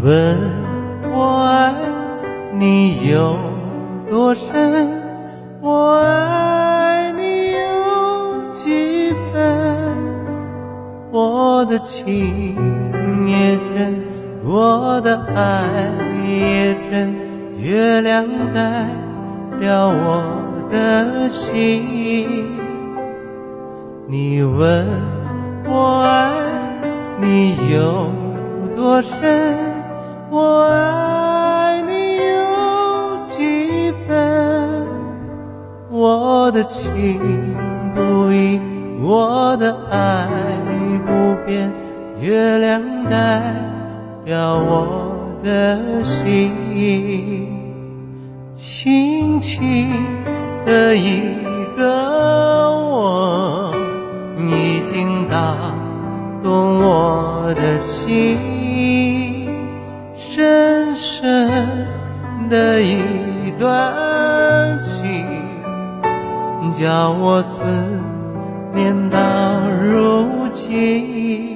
问我爱你有多深，我爱你有几分，我的情也真，我的爱也真，月亮代表我的心。你问我爱你有多深，我爱你有几分，我的情不移，我的爱不变，月亮代表我的心。轻轻的一个我，已经打动我的心，深深的一段情，叫我思念到如今。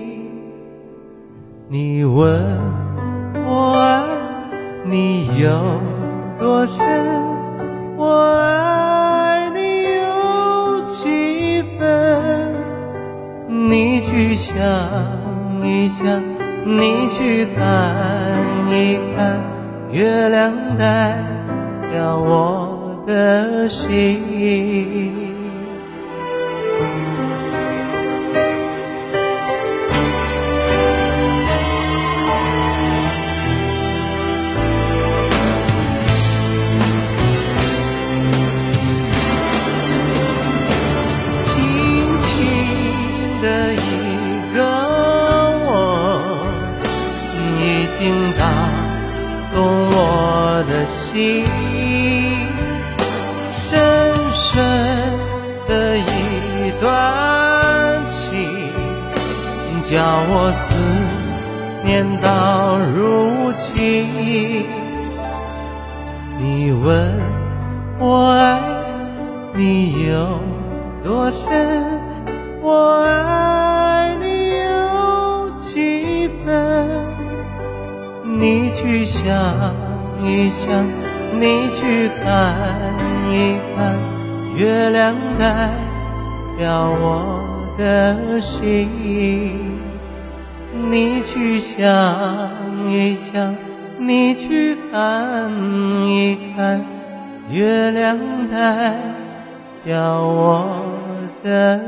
你问我爱你有多深，我爱你有几分，你去想一想，你去看一看，月亮代表我的心。心深深的一段情，叫我思念到如今。你问我爱你有多深，我爱你有几分，你去想一想，你去看一看，月亮代表我的心。你去想一想，你去看一看，月亮代表我的